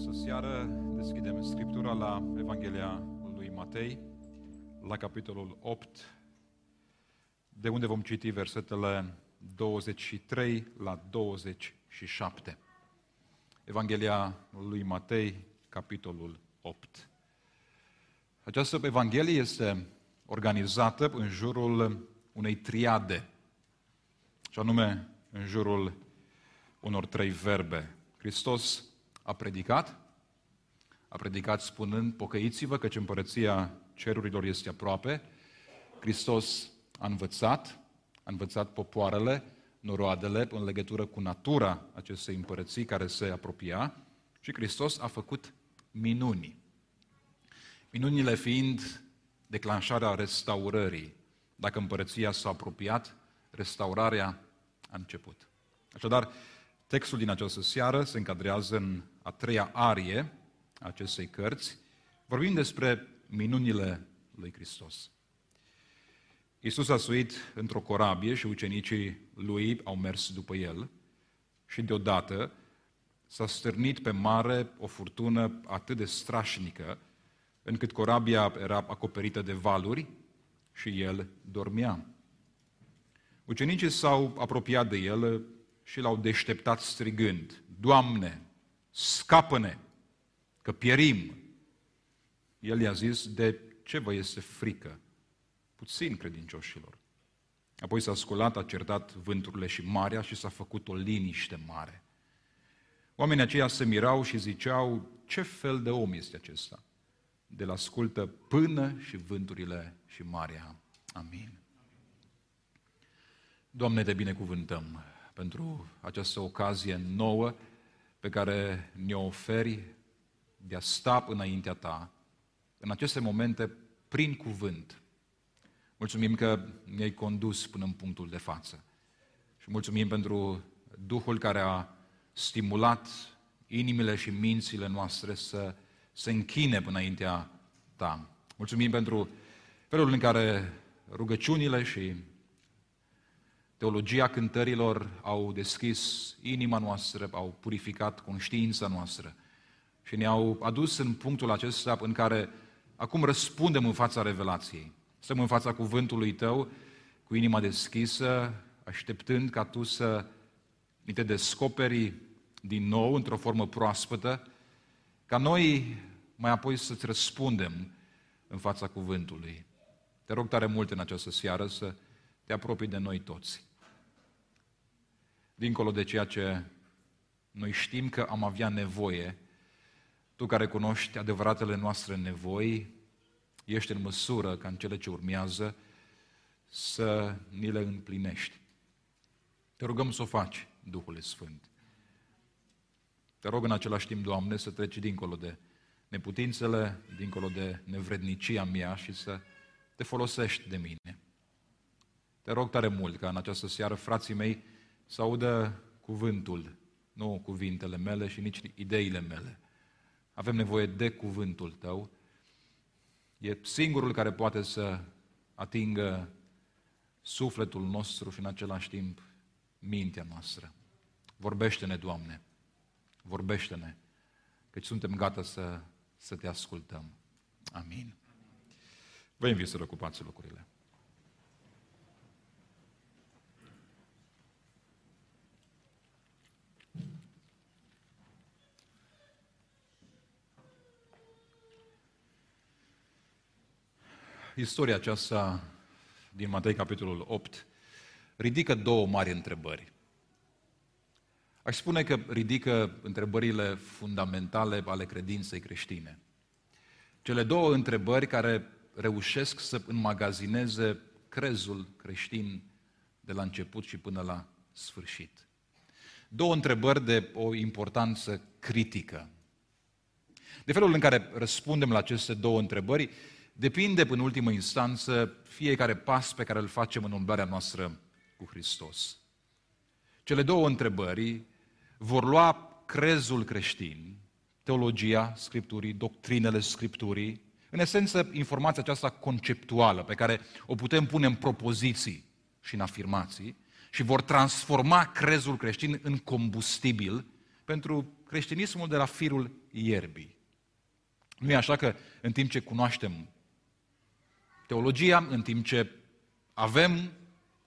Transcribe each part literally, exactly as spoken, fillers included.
această seară deschidem Scriptura la Evanghelia lui Matei, la capitolul opt, de unde vom citi versetele douăzeci și trei la douăzeci și șapte. Evanghelia lui Matei, capitolul opt. Această Evanghelie este organizată în jurul unei triade, și anume în jurul unor trei verbe. Hristos a predicat, a predicat spunând, pocăiți-vă căci împărăția cerurilor este aproape. Hristos a învățat, a învățat popoarele, noroadele, în legătură cu natura acestei împărății care se apropia, și Hristos a făcut minuni. Minunile fiind declanșarea restaurării. Dacă împărăția s-a apropiat, restaurarea a început. Așadar, textul din această seară se încadrează în a treia arie a acestei cărți. Vorbim despre minunile lui Hristos. Iisus a suit într-o corabie și ucenicii lui au mers după el și deodată s-a stârnit pe mare o furtună atât de strașnică încât corabia era acoperită de valuri și el dormea. Ucenicii s-au apropiat de el și l-au deșteptat strigând, Doamne, scapă-ne, că pierim! El i-a zis, de ce vă este frică? Puțin, credincioșilor. Apoi s-a sculat, a certat vânturile și marea și s-a făcut o liniște mare. Oamenii aceia se mirau și ziceau, ce fel de om este acesta? De-l ascultă până și vânturile și marea. Amin. Doamne, te binecuvântăm pentru această ocazie nouă pe care ne-o oferi de a sta înaintea Ta în aceste momente prin cuvânt. Mulțumim că ne-ai condus până în punctul de față și mulțumim pentru Duhul care a stimulat inimile și mințile noastre să se închine înaintea Ta. Mulțumim pentru felul în care rugăciunile și teologia cântărilor au deschis inima noastră, au purificat conștiința noastră și ne-au adus în punctul acesta în care acum răspundem în fața revelației. Stăm în fața cuvântului Tău cu inima deschisă, așteptând ca Tu să ni te descoperi din nou într-o formă proaspătă, ca noi mai apoi să-ți răspundem în fața cuvântului. Te rog tare mult în această seară să te apropii de noi toți. Dincolo de ceea ce noi știm că am avea nevoie, Tu care cunoști adevăratele noastre nevoi, ești în măsură ca în cele ce urmează să ni le împlinești. Te rugăm să o faci, Duhul Sfânt. Te rog în același timp, Doamne, să treci dincolo de neputințele, dincolo de nevrednicia mea și să te folosești de mine. Te rog tare mult ca în această seară, frații mei, să audă cuvântul, nu cuvintele mele și nici ideile mele. Avem nevoie de cuvântul Tău. E singurul care poate să atingă sufletul nostru și în același timp mintea noastră. Vorbește-ne, Doamne, vorbește-ne, căci suntem gata să, să Te ascultăm. Amin. Vă invit să ocupați locurile. Istoria aceasta din Matei, capitolul opt, ridică două mari întrebări. Aș spune că ridică întrebările fundamentale ale credinței creștine. Cele două întrebări care reușesc să înmagazineze crezul creștin de la început și până la sfârșit. Două întrebări de o importanță critică. De felul în care răspundem la aceste două întrebări, depinde, în ultimă instanță, fiecare pas pe care îl facem în umblarea noastră cu Hristos. Cele două întrebări vor lua crezul creștin, teologia Scripturii, doctrinele Scripturii, în esență, informația aceasta conceptuală pe care o putem pune în propoziții și în afirmații, și vor transforma crezul creștin în combustibil pentru creștinismul de la firul ierbii. Nu e așa că în timp ce cunoaștem teologia, în timp ce avem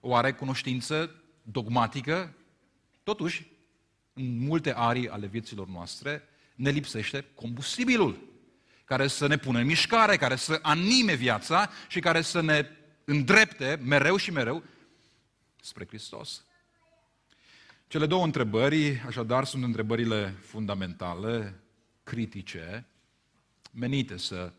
oare cunoștință dogmatică, totuși, în multe arii ale vieților noastre, ne lipsește combustibilul care să ne pună în mișcare, care să anime viața și care să ne îndrepte mereu și mereu spre Hristos. Cele două întrebări, așadar, sunt întrebările fundamentale, critice, menite să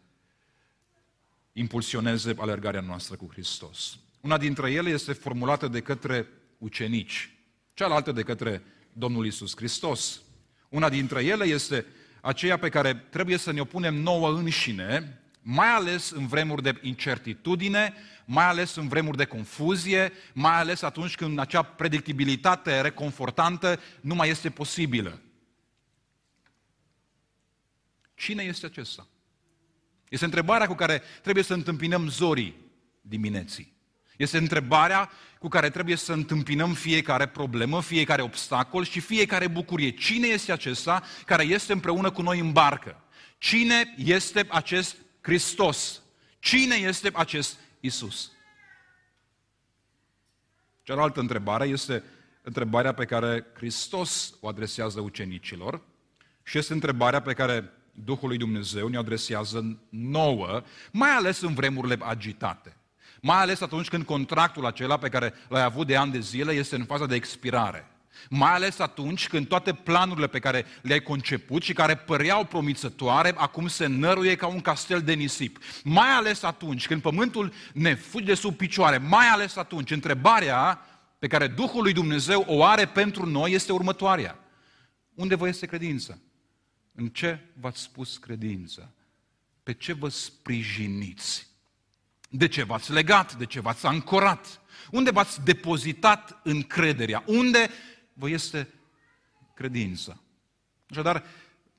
impulsioneze alergarea noastră cu Hristos. Una dintre ele este formulată de către ucenici, cealaltă de către Domnul Iisus Hristos. Una dintre ele este aceea pe care trebuie să ne o punem nouă înșine, mai ales în vremuri de incertitudine, mai ales în vremuri de confuzie, mai ales atunci când acea predictibilitate reconfortantă nu mai este posibilă. Cine este acesta? Este întrebarea cu care trebuie să întâmpinăm zorii dimineții. Este întrebarea cu care trebuie să întâmpinăm fiecare problemă, fiecare obstacol și fiecare bucurie. Cine este acesta care este împreună cu noi în barcă? Cine este acest Hristos? Cine este acest Iisus? Cealaltă întrebare este întrebarea pe care Hristos o adresează ucenicilor și este întrebarea pe care Duhul lui Dumnezeu ne adresează nouă, mai ales în vremurile agitate. Mai ales atunci când contractul acela pe care l-ai avut de ani de zile este în faza de expirare. Mai ales atunci când toate planurile pe care le-ai conceput și care păreau promițătoare, acum se năruie ca un castel de nisip. Mai ales atunci când pământul ne fuge de sub picioare. Mai ales atunci, întrebarea pe care Duhul lui Dumnezeu o are pentru noi este următoarea. Unde vă este credința? În ce v-ați spus credința? Pe ce vă sprijiniți? De ce v-ați legat? De ce v-ați ancorat? Unde v-ați depozitat încrederea? Unde vă este credința? Așadar,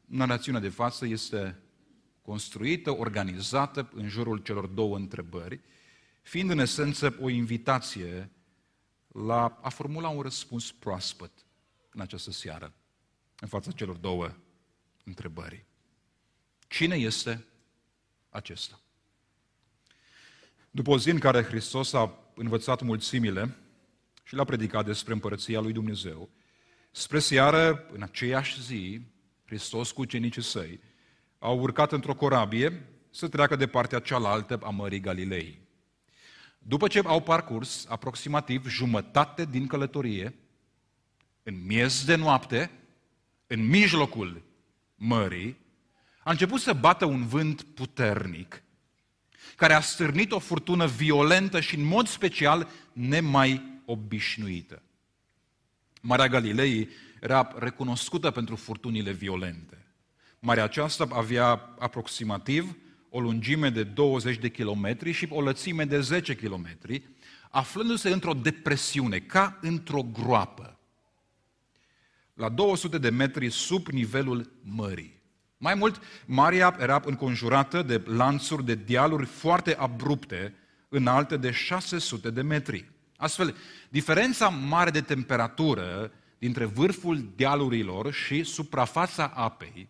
narațiunea de față este construită, organizată în jurul celor două întrebări, fiind în esență o invitație la a formula un răspuns proaspăt în această seară, în fața celor două întrebări. Cine este acesta? După o zi în care Hristos a învățat mulțimile și l-a predicat despre împărăția lui Dumnezeu, spre seară, în aceeași zi, Hristos cu ucenicii săi au urcat într-o corabie să treacă de partea cealaltă a Mării Galilei. După ce au parcurs aproximativ jumătate din călătorie, în miez de noapte, în mijlocul mării, a început să bată un vânt puternic, care a stârnit o furtună violentă și în mod special nemai obișnuită. Marea Galilei era recunoscută pentru furtunile violente. Marea aceasta avea aproximativ o lungime de douăzeci de kilometri și o lățime de zece kilometri, aflându-se într-o depresiune, ca într-o groapă, la două sute de metri sub nivelul mării. Mai mult, marea era înconjurată de lanțuri de dealuri foarte abrupte, înalte de șase sute de metri. Astfel, diferența mare de temperatură dintre vârful dealurilor și suprafața apei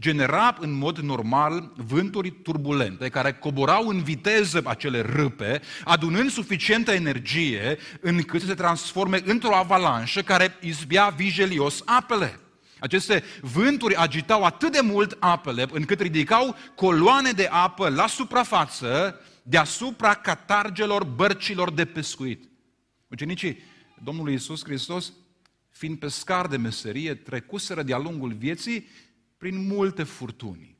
genera în mod normal vânturi turbulente care coborau în viteză acele râpe, adunând suficientă energie încât să se transforme într-o avalanșă care izbea vijelios apele. Aceste vânturi agitau atât de mult apele, încât ridicau coloane de apă la suprafață, deasupra catargelor bărcilor de pescuit. Ucenicii Domnului Iisus Hristos, fiind pescari de meserie, trecuseră de-a lungul vieții prin multe furtuni.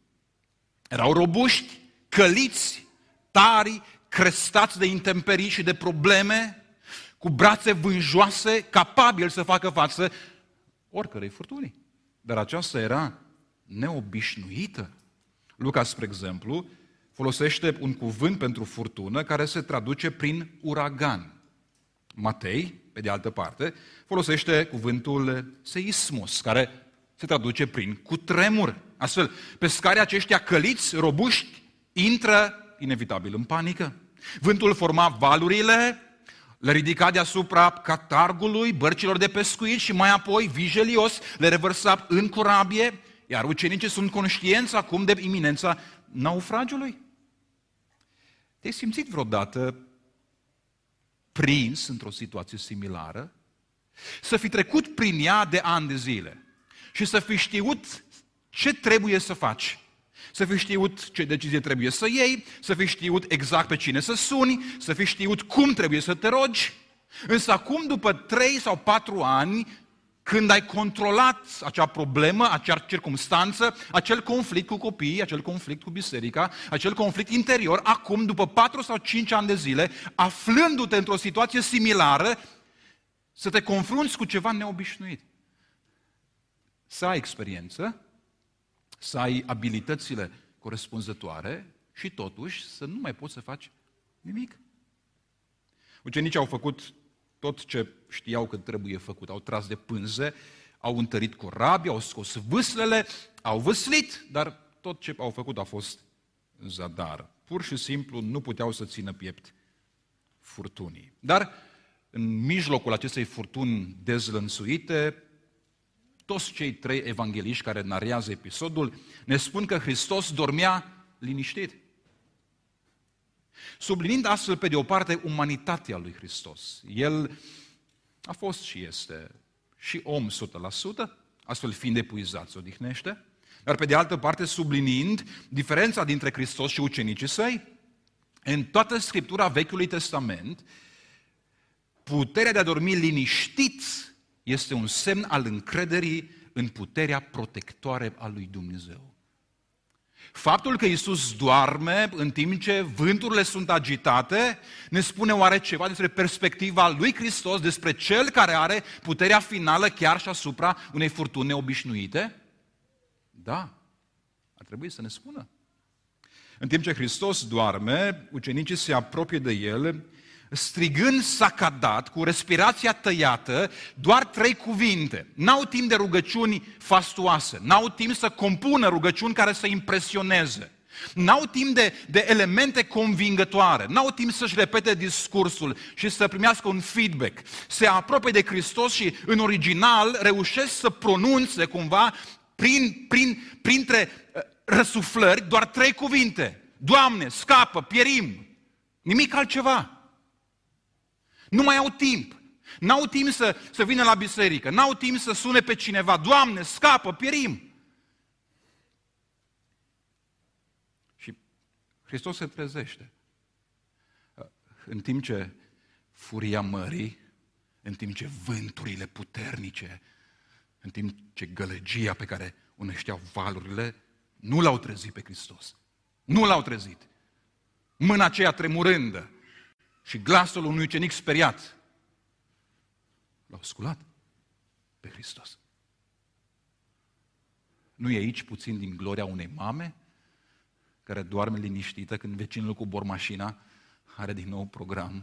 Erau robuști, căliți, tari, crestați de intemperii și de probleme, cu brațe vânjoase, capabili să facă față oricărei furtunii. Dar aceasta era neobișnuită. Luca, spre exemplu, folosește un cuvânt pentru furtună care se traduce prin uragan. Matei, pe de altă parte, folosește cuvântul seismos, care se traduce prin cutremur. Astfel, pescarii aceștia căliți, robuști, intră inevitabil în panică. Vântul forma valurile, le ridica deasupra catargului bărcilor de pescuit și mai apoi, vijelios, le revărsa în corabie, iar ucenicii sunt conștienți acum de iminența naufragiului. Te-ai simțit vreodată prins într-o situație similară? Să fi trecut prin ea de ani de zile și să fi știut ce trebuie să faci, să fi știut ce decizie trebuie să iei, să fi știut exact pe cine să suni, să fi știut cum trebuie să te rogi. Însă acum, după trei sau patru ani, când ai controlat acea problemă, acea circumstanță, acel conflict cu copiii, acel conflict cu biserica, acel conflict interior, acum, după patru sau cinci ani de zile, aflându-te într-o situație similară, să te confrunți cu ceva neobișnuit. Să ai experiență, să ai abilitățile corespunzătoare și totuși să nu mai poți să faci nimic. Ucenicii au făcut tot ce știau că trebuie făcut. Au tras de pânze, au întărit corabia, au scos vâslele, au vâslit, dar tot ce au făcut a fost în zadar. Pur și simplu nu puteau să țină piept furtunii. Dar în mijlocul acestei furtuni dezlănțuite, toți cei trei evangeliști care narează episodul ne spun că Hristos dormea liniștit, sublinind astfel, pe de o parte, umanitatea lui Hristos. El a fost și este și om o sută la sută, astfel fiind epuizat, se odihnește, dar pe de altă parte sublinind diferența dintre Hristos și ucenicii săi. În toată Scriptura Vechiului Testament, puterea de a dormi liniștit este un semn al încrederii în puterea protectoare a lui Dumnezeu. Faptul că Iisus doarme în timp ce vânturile sunt agitate ne spune oare ceva despre perspectiva lui Hristos, despre Cel care are puterea finală chiar și asupra unei furtuni neobișnuite? Da, ar trebui să ne spună. În timp ce Hristos doarme, ucenicii se apropie de El, strigând sacadat, cu respirația tăiată, doar trei cuvinte. N-au timp de rugăciuni fastoase, n-au timp să compună rugăciuni care să impresioneze, n-au timp de, de elemente convingătoare, n-au timp să-și repete discursul și să primească un feedback. Se apropie de Hristos și în original reușesc să pronunțe cumva prin, prin, printre răsuflări doar trei cuvinte. Doamne, scapă, pierim! Nimic altceva. Nu mai au timp. N-au timp să, să vină la biserică. N-au timp să sune pe cineva. Doamne, scapă, pierim! Și Hristos se trezește. În timp ce furia mării, în timp ce vânturile puternice, în timp ce gălăgia pe care o nășteau valurile, nu l-au trezit pe Hristos. Nu l-au trezit. Mâna aceea tremurândă și glasul unui ucenic speriat l-au sculat pe Hristos. Nu e aici puțin din gloria unei mame care doarme liniștită când vecinul cu bormașina are din nou program?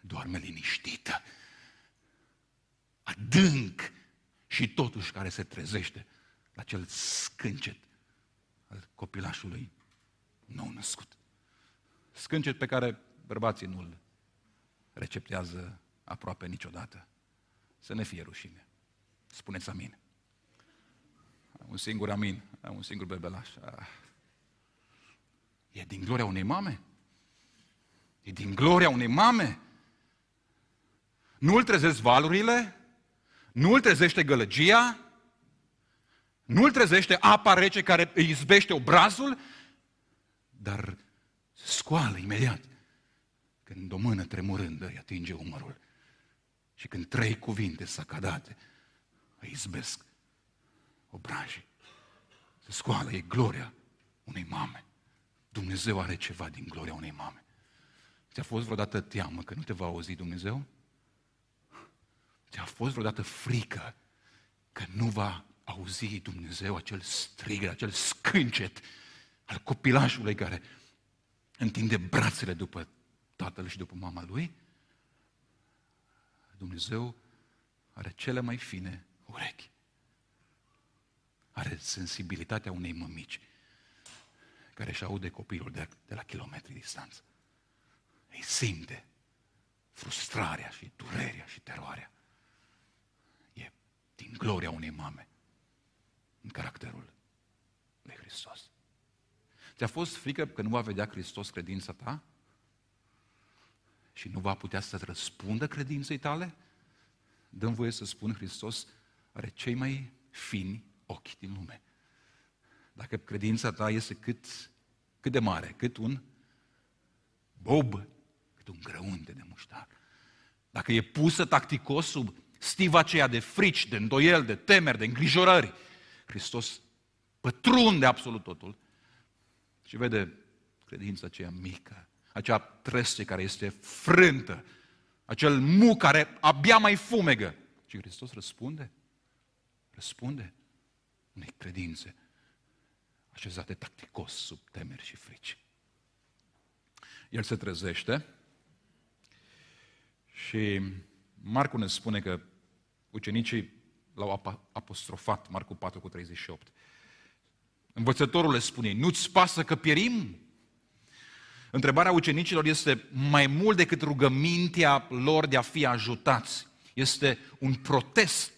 Doarme liniștită, adânc, și totuși care se trezește la cel scâncet al copilașului nou născut. Scâncet pe care bărbații nu-l receptează aproape niciodată. Să ne fie rușine. Spuneți amin. Am un singur amin, am un singur bebelaș. E din gloria unei mame. E din gloria unei mame. Nu-l trezesc valurile, nu-l trezește gălăgia, nu-l trezește apa rece care îi izbește obrazul, dar scoală imediat când o mână tremurândă îi atinge umărul și când trei cuvinte sacadate îi izbesc obrajii. Se scoală, e gloria unei mame. Dumnezeu are ceva din gloria unei mame. Ți-a fost vreodată teamă că nu te va auzi Dumnezeu? Ți-a fost vreodată frică că nu va auzi Dumnezeu acel strigă, acel scâncet al copilașului care întinde brațele după tatăl și după mama lui? Dumnezeu are cele mai fine urechi. Are sensibilitatea unei mămici care își aude copilul de la kilometri distanță. Îi simte frustrarea și durerea și teroarea. E din gloria unei mame în caracterul lui Hristos. Ți-a fost frică că nu va vedea Hristos credința ta? Și nu va putea să răspundă credinței tale? Dăm voie să spun, Hristos are cei mai fini ochi din lume. Dacă credința ta este cât, cât de mare, cât un bob, cât un grăunte de muștar, dacă e pusă tacticos sub stiva aceea de frici, de îndoieli, de temeri, de îngrijorări, Hristos pătrunde absolut totul și vede credința aceea mică, acea trestie care este frântă, acel muc care abia mai fumegă. Și Hristos răspunde, răspunde unei credințe așezate tacticos sub temeri și frici. El se trezește și Marcu ne spune că ucenicii l-au apostrofat, Marcu patru cu treizeci și opt. Învățătorul le spune, nu-ți pasă că pierim? Întrebarea ucenicilor este mai mult decât rugămintea lor de a fi ajutați. Este un protest,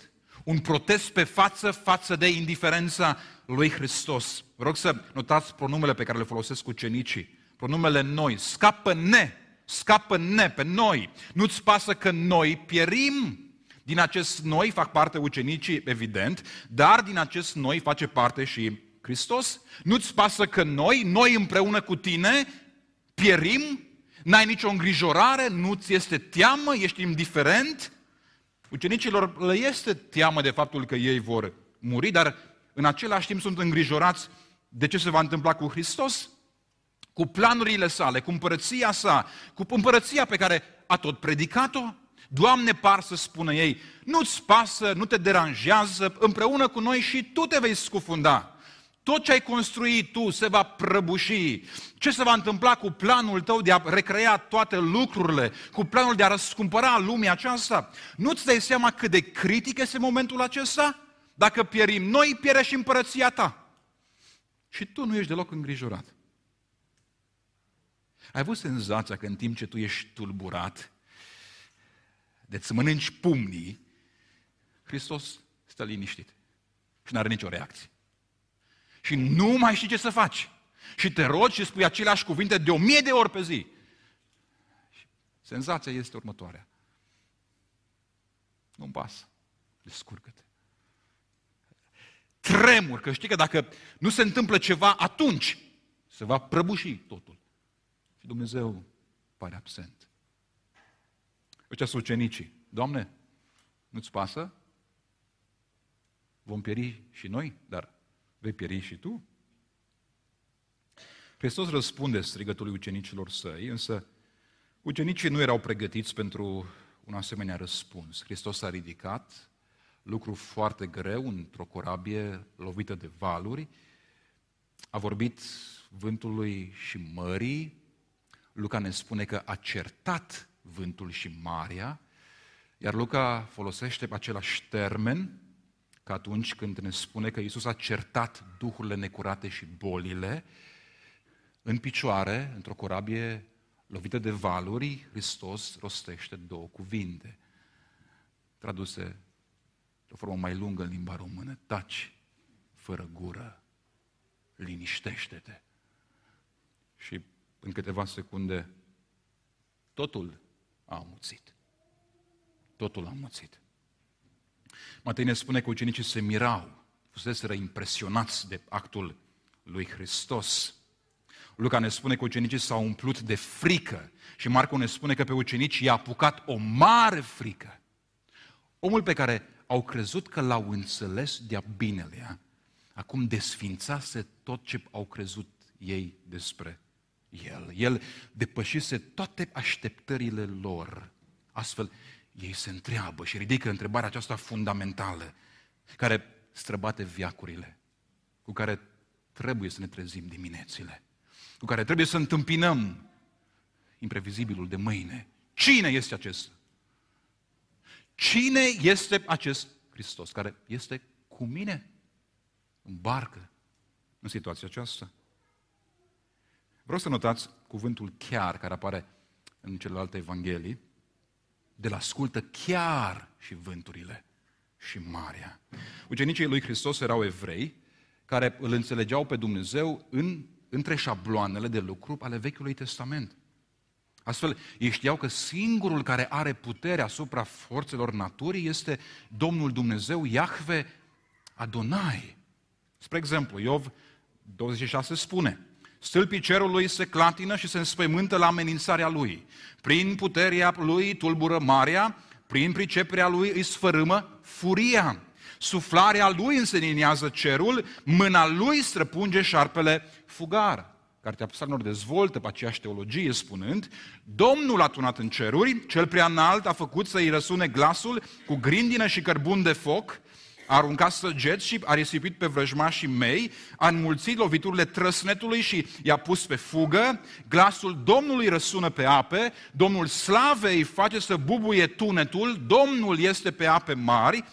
un protest pe față față de indiferența lui Hristos. Vă rog să notați pronumele pe care le folosesc ucenicii. Pronumele noi, scapă-ne, scapă-ne pe noi. Nu-ți pasă că noi pierim? Din acest noi fac parte ucenicii, evident, dar din acest noi face parte și Hristos. Nu-ți pasă că noi, noi împreună cu tine, pierim, n-ai nicio îngrijorare, nu-ți este teamă, ești indiferent. Ucenicilor le este teamă de faptul că ei vor muri, dar în același timp sunt îngrijorați de ce se va întâmpla cu Hristos, cu planurile sale, cu împărăția sa, cu împărăția pe care a tot predicat-o. Doamne, par să spună ei, nu-ți pasă, nu te deranjează, împreună cu noi și tu te vei scufunda. Tot ce ai construit tu se va prăbuși. Ce se va întâmpla cu planul tău de a recrea toate lucrurile, cu planul de a răscumpăra lumea aceasta? Nu-ți dai seama cât de critic este momentul acesta? Dacă pierim noi, piere și împărăția ta. Și tu nu ești deloc îngrijorat. Ai avut senzația că în timp ce tu ești tulburat, de-ți mănânci pumnii, Hristos stă liniștit și n-are nicio reacție. Și nu mai știi ce să faci. Și te rogi și spui aceleași cuvinte de o mie de ori pe zi. Și senzația este următoarea. Nu-mi pasă. Descurcă-te. Tremur, că știi că dacă nu se întâmplă ceva, atunci se va prăbuși totul. Și Dumnezeu pare absent. Ăștia sunt ucenicii. Doamne, nu-ți pasă? Vom pieri și noi, dar vei pieri și tu? Hristos răspunde strigătului ucenicilor săi, însă ucenicii nu erau pregătiți pentru un asemenea răspuns. Hristos s-a ridicat, lucru foarte greu, într-o corabie lovită de valuri, a vorbit vântului și mării, Luca ne spune că a certat vântul și marea, iar Luca folosește același termen, că atunci când ne spune că Iisus a certat duhurile necurate și bolile, în picioare, într-o corabie lovită de valuri, Hristos rostește două cuvinte, traduse de o formă mai lungă în limba română, taci, fără gură, liniștește-te. Și în câteva secunde, totul a amuțit. Totul a amuțit. Matei ne spune că ucenicii se mirau, fuseseră impresionați de actul lui Hristos. Luca ne spune că ucenicii s-au umplut de frică și Marcu ne spune că pe ucenici i-a apucat o mare frică. Omul pe care au crezut că l-au înțeles de-a binelea, acum desfințase tot ce au crezut ei despre el. El depășise toate așteptările lor, astfel ei se întreabă și ridică întrebarea aceasta fundamentală, care străbate veacurile, cu care trebuie să ne trezim diminețile, cu care trebuie să întâmpinăm imprevizibilul de mâine. Cine este acesta? Cine este acest Hristos care este cu mine în barcă în situația aceasta? Vreau să notați cuvântul chiar care apare în celelalte evanghelii. de-l ascultă chiar și vânturile și marea. Ucenicii lui Hristos erau evrei care îl înțelegeau pe Dumnezeu în, între șabloanele de lucru ale Vechiului Testament. Astfel, ei știau că singurul care are putere asupra forțelor naturii este Domnul Dumnezeu, Iahve Adonai. Spre exemplu, Iov douăzeci și șase spune: stâlpii cerului se clatină și se înspăimântă la amenințarea lui. Prin puterea lui tulbură marea, prin priceperea lui îi sfărâmă furia. Suflarea lui înseninează cerul, mâna lui străpunge șarpele fugar. Cartea Psalmilor dezvoltă pe aceeași teologie spunând: Domnul a tunat în ceruri, cel prea înalt a făcut să îi răsune glasul cu grindină și cărbun de foc, a aruncat săgeți și a risipit pe vrăjmașii mei, a înmulțit loviturile trăsnetului și i-a pus pe fugă, glasul Domnului răsună pe ape, Domnul slavei face să bubuie tunetul, Domnul este pe ape mari,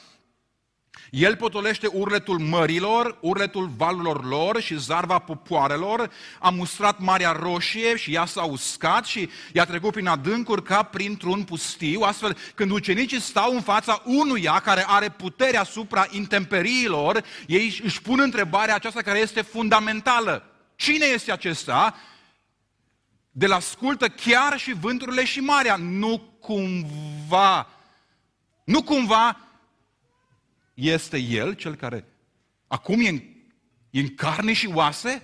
El potolește urletul mărilor, urletul valurilor lor și zarva popoarelor, a mustrat Marea Roșie și ea s-a uscat și i-a trecut prin adâncuri ca printr-un pustiu, astfel când ucenicii stau în fața unuia care are putere asupra intemperiilor, ei își pun întrebarea aceasta care este fundamentală. Cine este acesta? De-l ascultă chiar și vânturile și marea. Nu cumva, nu cumva, este El cel care acum e în, e în carne și oase?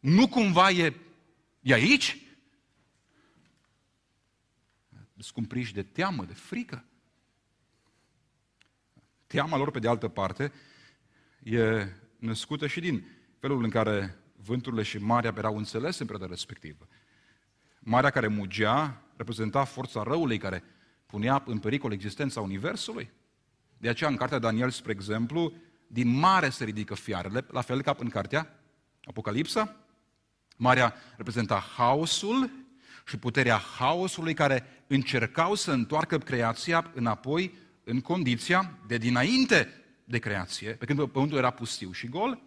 Nu cumva e, e aici? Descumpriși de teamă, de frică. Teama lor, pe de altă parte, e născută și din felul în care vânturile și marea erau înțelese în perioada respectivă. Marea care mugea reprezenta forța răului care punea în pericol existența Universului. De aceea, în cartea Daniel, spre exemplu, din mare se ridică fiarele, la fel ca în cartea Apocalipsa. Marea reprezenta haosul și puterea haosului care încercau să întoarcă creația înapoi în condiția de dinainte de creație, pe când pământul era pustiu și gol.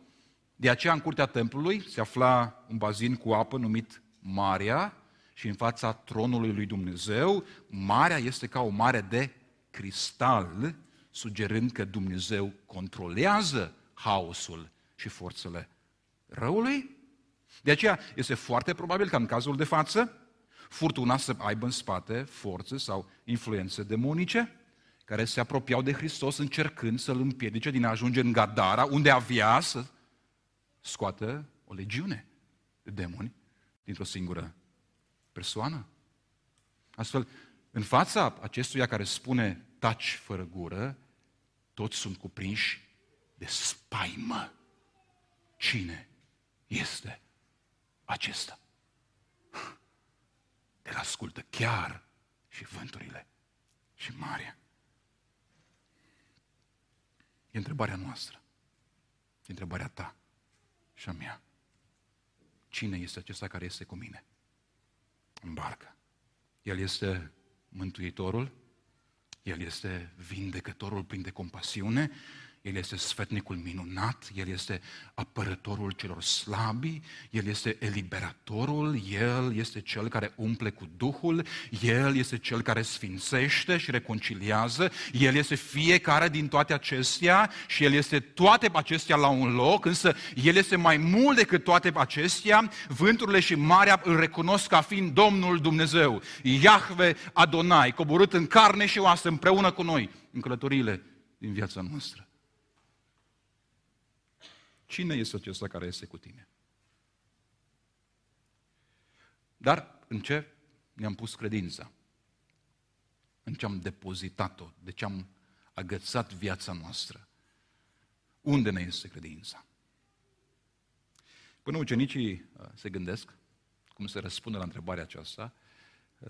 De aceea, în curtea templului se afla un bazin cu apă numit Marea și în fața tronului lui Dumnezeu, marea este ca o mare de cristal, sugerând că Dumnezeu controlează haosul și forțele răului. De aceea este foarte probabil că în cazul de față, furtuna să aibă în spate forțe sau influențe demonice care se apropiau de Hristos încercând să-L împiedice din a ajunge în Gadara, unde avea să scoată o legiune de demoni dintr-o singură persoană. Astfel, în fața acestuia care spune taci fără gură, toți sunt cuprinși de spaimă. Cine este acesta? El ascultă chiar și vânturile și marea. E întrebarea noastră, e întrebarea ta și a mea. Cine este acesta care este cu mine în barcă? El este Mântuitorul, El este vindecătorul plin de compasiune, El este sfetnicul minunat, El este apărătorul celor slabi, El este eliberatorul, El este Cel care umple cu Duhul, El este Cel care sfințește și reconciliază, El este fiecare din toate acestea și El este toate acestea la un loc, însă El este mai mult decât toate acestea, vânturile și marea îl recunosc ca fiind Domnul Dumnezeu, Iahve Adonai, coborât în carne și oase împreună cu noi în călătoriile din viața noastră. Cine este acesta care este cu tine? Dar în ce ne-am pus credința? În ce am depozitat-o? De ce am agățat viața noastră? Unde ne este credința? Până ucenicii se gândesc cum se răspunde la întrebarea aceasta,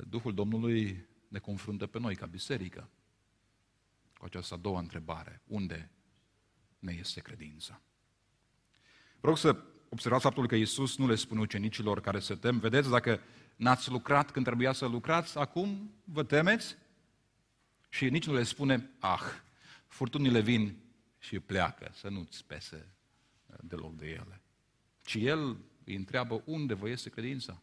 Duhul Domnului ne confruntă pe noi ca biserică cu această a doua întrebare. Unde ne este credința? Vă rog să observați faptul că Iisus nu le spune ucenicilor care se tem: vedeți, dacă n-ați lucrat când trebuia să lucrați, acum vă temeți? Și nici nu le spune: ah, furtunile vin și pleacă, să nu-ți pese deloc de ele. Ci El îi întreabă: unde vă este credința?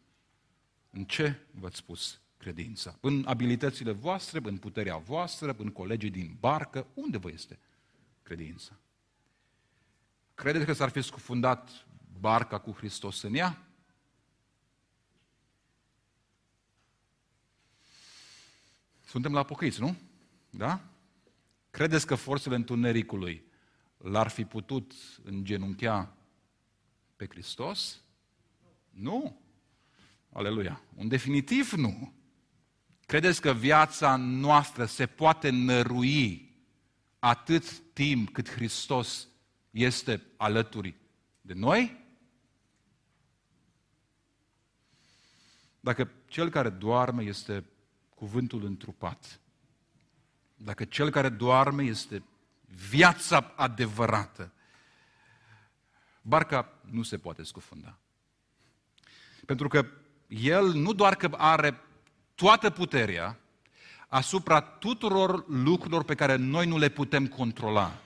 În ce v-ați pus credința? În abilitățile voastre, în puterea voastră, în colegii din barcă, unde vă este credința? Credeți că s-ar fi scufundat barca cu Hristos în ea? Suntem la pocăiți, nu? Da? Credeți că forțele întunericului l-ar fi putut îngenunchea pe Hristos? Nu. Aleluia. Un definitiv nu. Credeți că viața noastră se poate nărui atât timp cât Hristos este alături de noi? Dacă cel care doarme este cuvântul întrupat, dacă cel care doarme este viața adevărată, barca nu se poate scufunda. Pentru că El nu doar că are toată puterea asupra tuturor lucrurilor pe care noi nu le putem controla,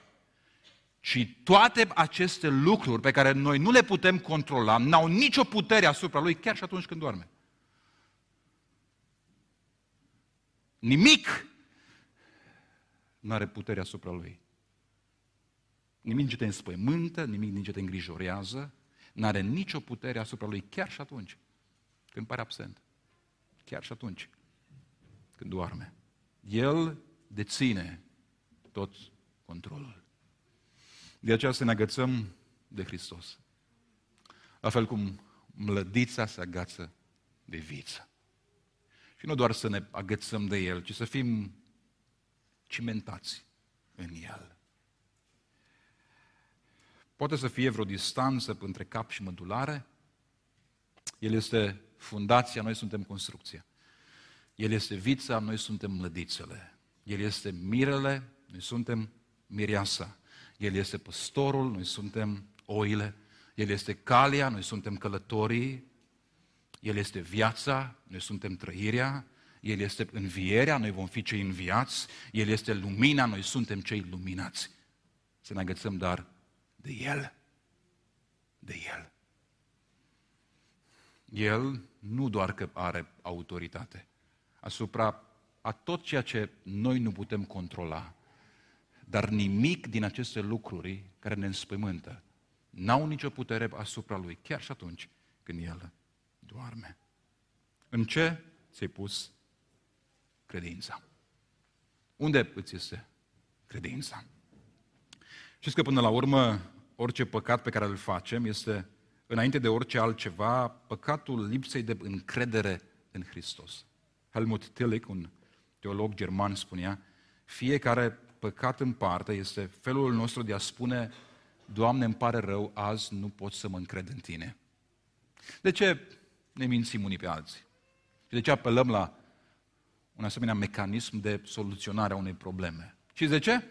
ci toate aceste lucruri pe care noi nu le putem controla n-au nicio putere asupra Lui chiar și atunci când doarme. Nimic nu are putere asupra Lui. Nimic nici te înspăimântă, nimic nici te îngrijorează, nu are nicio putere asupra Lui chiar și atunci când pare absent. Chiar și atunci când doarme. El deține tot controlul. De aceea să ne agățăm de Hristos. La fel cum mlădița se agață de viță. Și nu doar să ne agățăm de El, ci să fim cimentați în El. Poate să fie vreo distanță între cap și mădulare. El este fundația, noi suntem construcția. El este vița, noi suntem mlădițele. El este mirele, noi suntem mireasa. El este păstorul, noi suntem oile. El este calea, noi suntem călătorii. El este viața, noi suntem trăirea. El este învierea, noi vom fi cei înviați. El este lumina, noi suntem cei luminați. Să ne agățăm, dar, de El. De El. El nu doar că are autoritate asupra a tot ceea ce noi nu putem controla, dar nimic din aceste lucruri care ne înspăimântă n-au nicio putere asupra Lui, chiar și atunci când El doarme. În ce ți-ai pus credința? Unde îți este credința? Știți că până la urmă orice păcat pe care îl facem este, înainte de orice altceva, păcatul lipsei de încredere în Hristos. Helmut Tillich, un teolog german, spunea: fiecare păcat în parte este felul nostru de a spune: Doamne, îmi pare rău, azi nu pot să mă încred în Tine. De ce ne mințim unii pe alții? Și de ce apelăm la un asemenea mecanism de soluționare a unei probleme? Și de ce?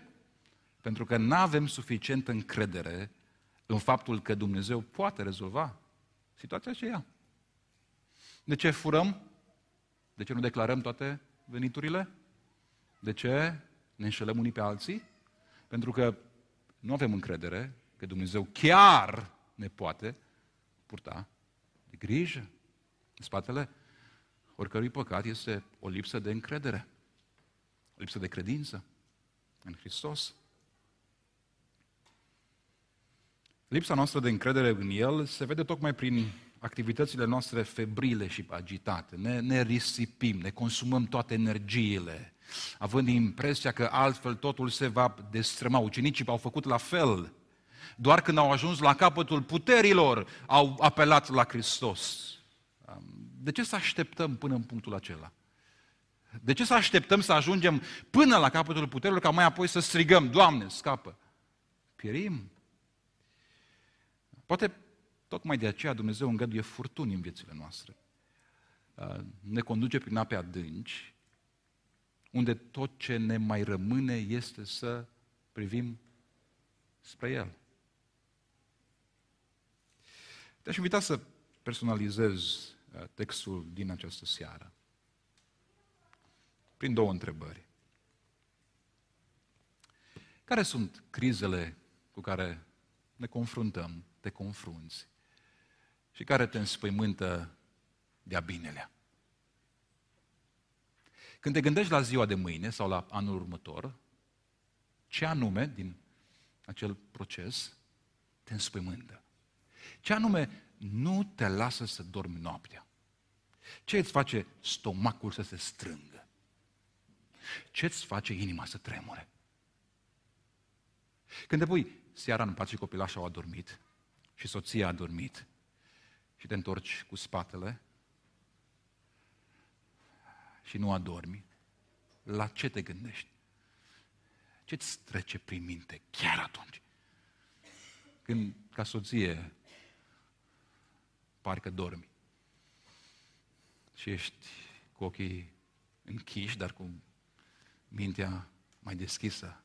Pentru că nu avem suficientă încredere în faptul că Dumnezeu poate rezolva situația aceea. De ce furăm? De ce nu declarăm toate veniturile? De ce ne înșelăm unii pe alții? Pentru că nu avem încredere că Dumnezeu chiar ne poate purta de grijă. În spatele oricărui păcat este o lipsă de încredere, o lipsă de credință în Hristos. Lipsa noastră de încredere în El se vede tocmai prin activitățile noastre febrile și agitate. Ne, ne risipim, ne consumăm toate energiile, având impresia că altfel totul se va destrăma. Ucenicii au făcut la fel. Doar când au ajuns la capătul puterilor, au apelat la Hristos. De ce să așteptăm până în punctul acela? De ce să așteptăm să ajungem până la capătul puterilor, ca mai apoi să strigăm: Doamne, scapă! Pierim! Poate tocmai de aceea Dumnezeu îngăduie furtuni în viețile noastre. Ne conduce prin ape adânci, unde tot ce ne mai rămâne este să privim spre El. Te-aș invita să personalizez textul din această seară prin două întrebări. Care sunt crizele cu care ne confruntăm, te confrunți, și care te înspăimântă de-a binelea? Când te gândești la ziua de mâine sau la anul următor, ce anume din acel proces te înspăimântă? Ce anume nu te lasă să dormi noaptea? Ce îți face stomacul să se strângă? Ce îți face inima să tremure? Când te pui seara în pat și copilașul a adormit și soția a adormit și te întorci cu spatele și nu adormi, la ce te gândești? Ce-ți trece prin minte chiar atunci? Când, ca soție, parcă dormi și ești cu ochii închiși, dar cu mintea mai deschisă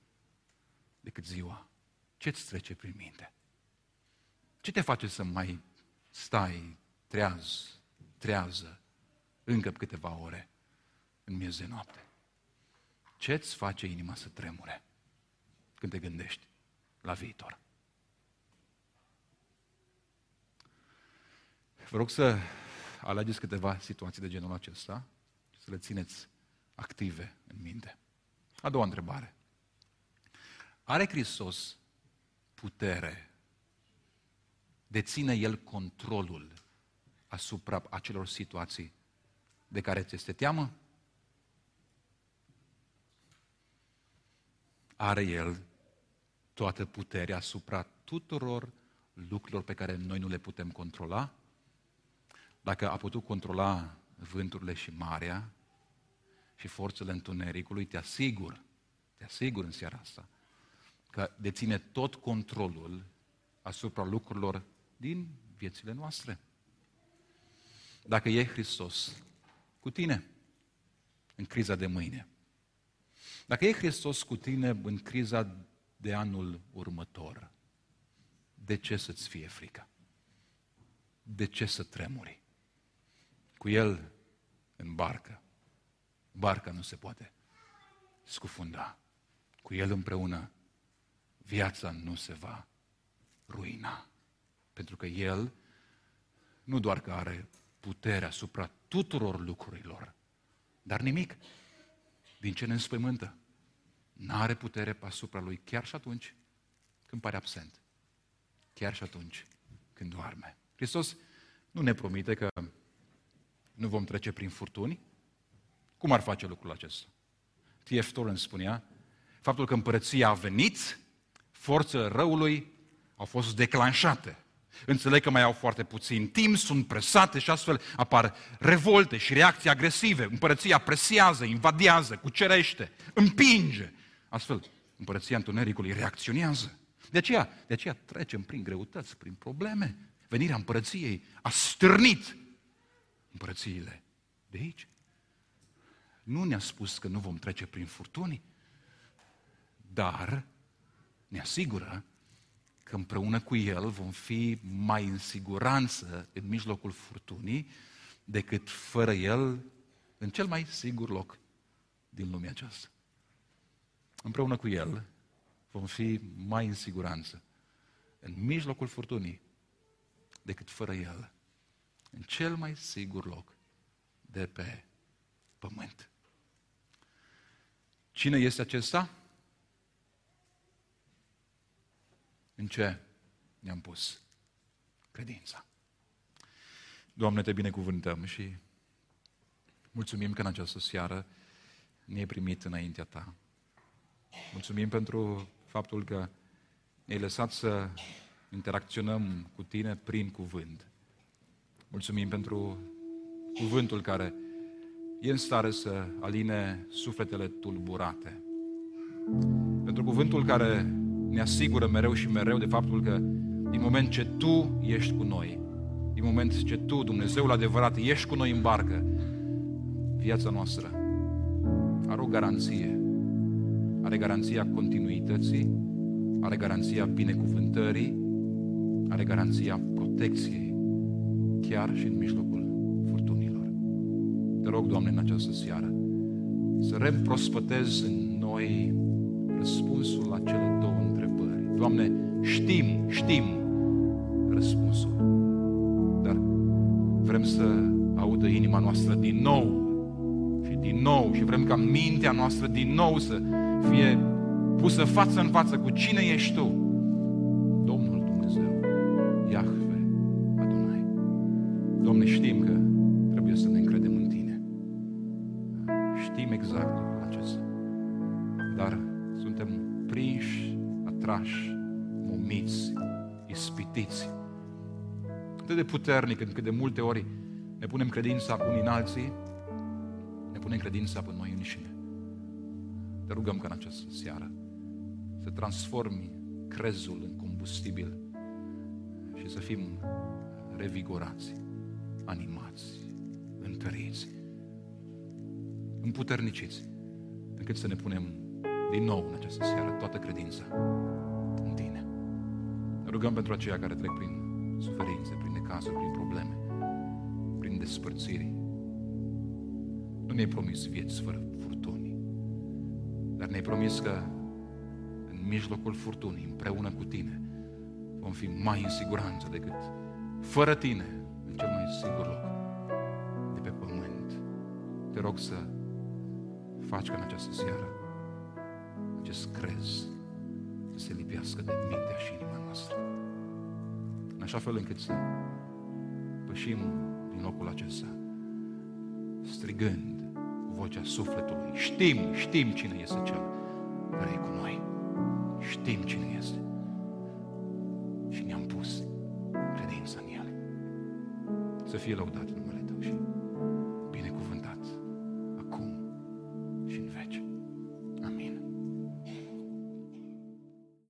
decât ziua, ce-ți trece prin minte? Ce te face să mai stai treaz, trează, încă câteva ore în miez de noapte? Ce-ți face inima să tremure când te gândești la viitor? Vă rog să alegeți câteva situații de genul acesta și să le țineți active în minte. A doua întrebare. Are Hristos putere? Deține El controlul asupra acelor situații de care ți este teamă? Are El toată puterea asupra tuturor lucrurilor pe care noi nu le putem controla? Dacă a putut controla vânturile și marea și forțele întunericului, te asigur, te asigur în seara asta, că deține tot controlul asupra lucrurilor din viețile noastre. Dacă e Hristos cu tine în criza de mâine, dacă e Hristos cu tine în criza de anul următor, de ce să-ți fie frică? De ce să tremuri? Cu El în barcă. Barca nu se poate scufunda. Cu El împreună viața nu se va ruina. Pentru că El nu doar că are puterea asupra tuturor lucrurilor, dar nimic din ce ne înspăimântă n-are putere asupra Lui chiar și atunci când pare absent. Chiar și atunci când doarme. Hristos nu ne promite că nu vom trece prin furtuni. Cum ar face lucrul acesta? T F Torrance spunea, faptul că împărăția a venit, forțele răului au fost declanșate. Înțeleg că mai au foarte puțin timp, sunt presate și astfel apar revolte și reacții agresive. Împărăția presează, invadează, cucerește, împinge. Astfel, împărăția întunericului reacționează. De aceea, de aceea trecem prin greutăți, prin probleme. Venirea împărăției a stârnit împărățiile de aici. Nu ne-a spus că nu vom trece prin furtuni, dar ne asigură că împreună cu El vom fi mai în siguranță în mijlocul furtunii decât fără El în cel mai sigur loc din lumea aceasta. Împreună cu El vom fi mai în siguranță în mijlocul furtunii decât fără El în cel mai sigur loc de pe pământ. Cine este acesta? În ce ne-am pus credința? Doamne, Te binecuvântăm și mulțumim că în această seară ne-ai primit înaintea Ta. Mulțumim pentru faptul că ne-ai lăsat să interacționăm cu Tine prin cuvânt. Mulțumim pentru cuvântul care e în stare să aline sufletele tulburate. Pentru cuvântul care ne asigură mereu și mereu de faptul că din moment ce Tu ești cu noi, din moment ce Tu, Dumnezeul adevărat, ești cu noi în barcă, viața noastră are o garanție. Are garanția continuității, are garanția binecuvântării, are garanția protecției, chiar și în mijlocul furtunilor. Te rog, Doamne, în această seară, să reîmprospătezi în noi răspunsul la cele două întrebări. Doamne, știm, știm răspunsul, dar vrem să audă inima noastră din nou și din nou și vrem ca mintea noastră din nou să fie pusă față în față cu cine ești tu, Domnul Dumnezeu, Iahve Adonai. Doamne, știm că trebuie să ne încredem în Tine. Știm exact lucrul acesta. Dar suntem prinși, atrași, momiți, ispitiți. Atât de puternic, încât de multe ori ne punem credința unii în alții, ne punem credința până noi înșine. Te rugăm că în această seară să transformi crezul în combustibil și să fim revigorați, animați, întăriți, împuterniciți, încât să ne punem din nou în această seară toată credința în Tine. Ne rugăm pentru aceia care trec prin suferințe, prin necazuri, prin probleme, prin despărțiri. Nu ne-ai promis vieți fără furtuni, dar ne-ai promis că în mijlocul furtunii, împreună cu Tine, vom fi mai în siguranță decât fără Tine, în cel mai sigur loc de pe pământ. Te rog să faci ca în această seară acest crez să se lipească de mintea și inima noastră, în așa fel încât să pășim din locul acesta strigând cu vocea sufletului: știm, știm cine este Cel care e cu noi, știm cine este și ne-am pus credința în El. Să fie lăudat numele.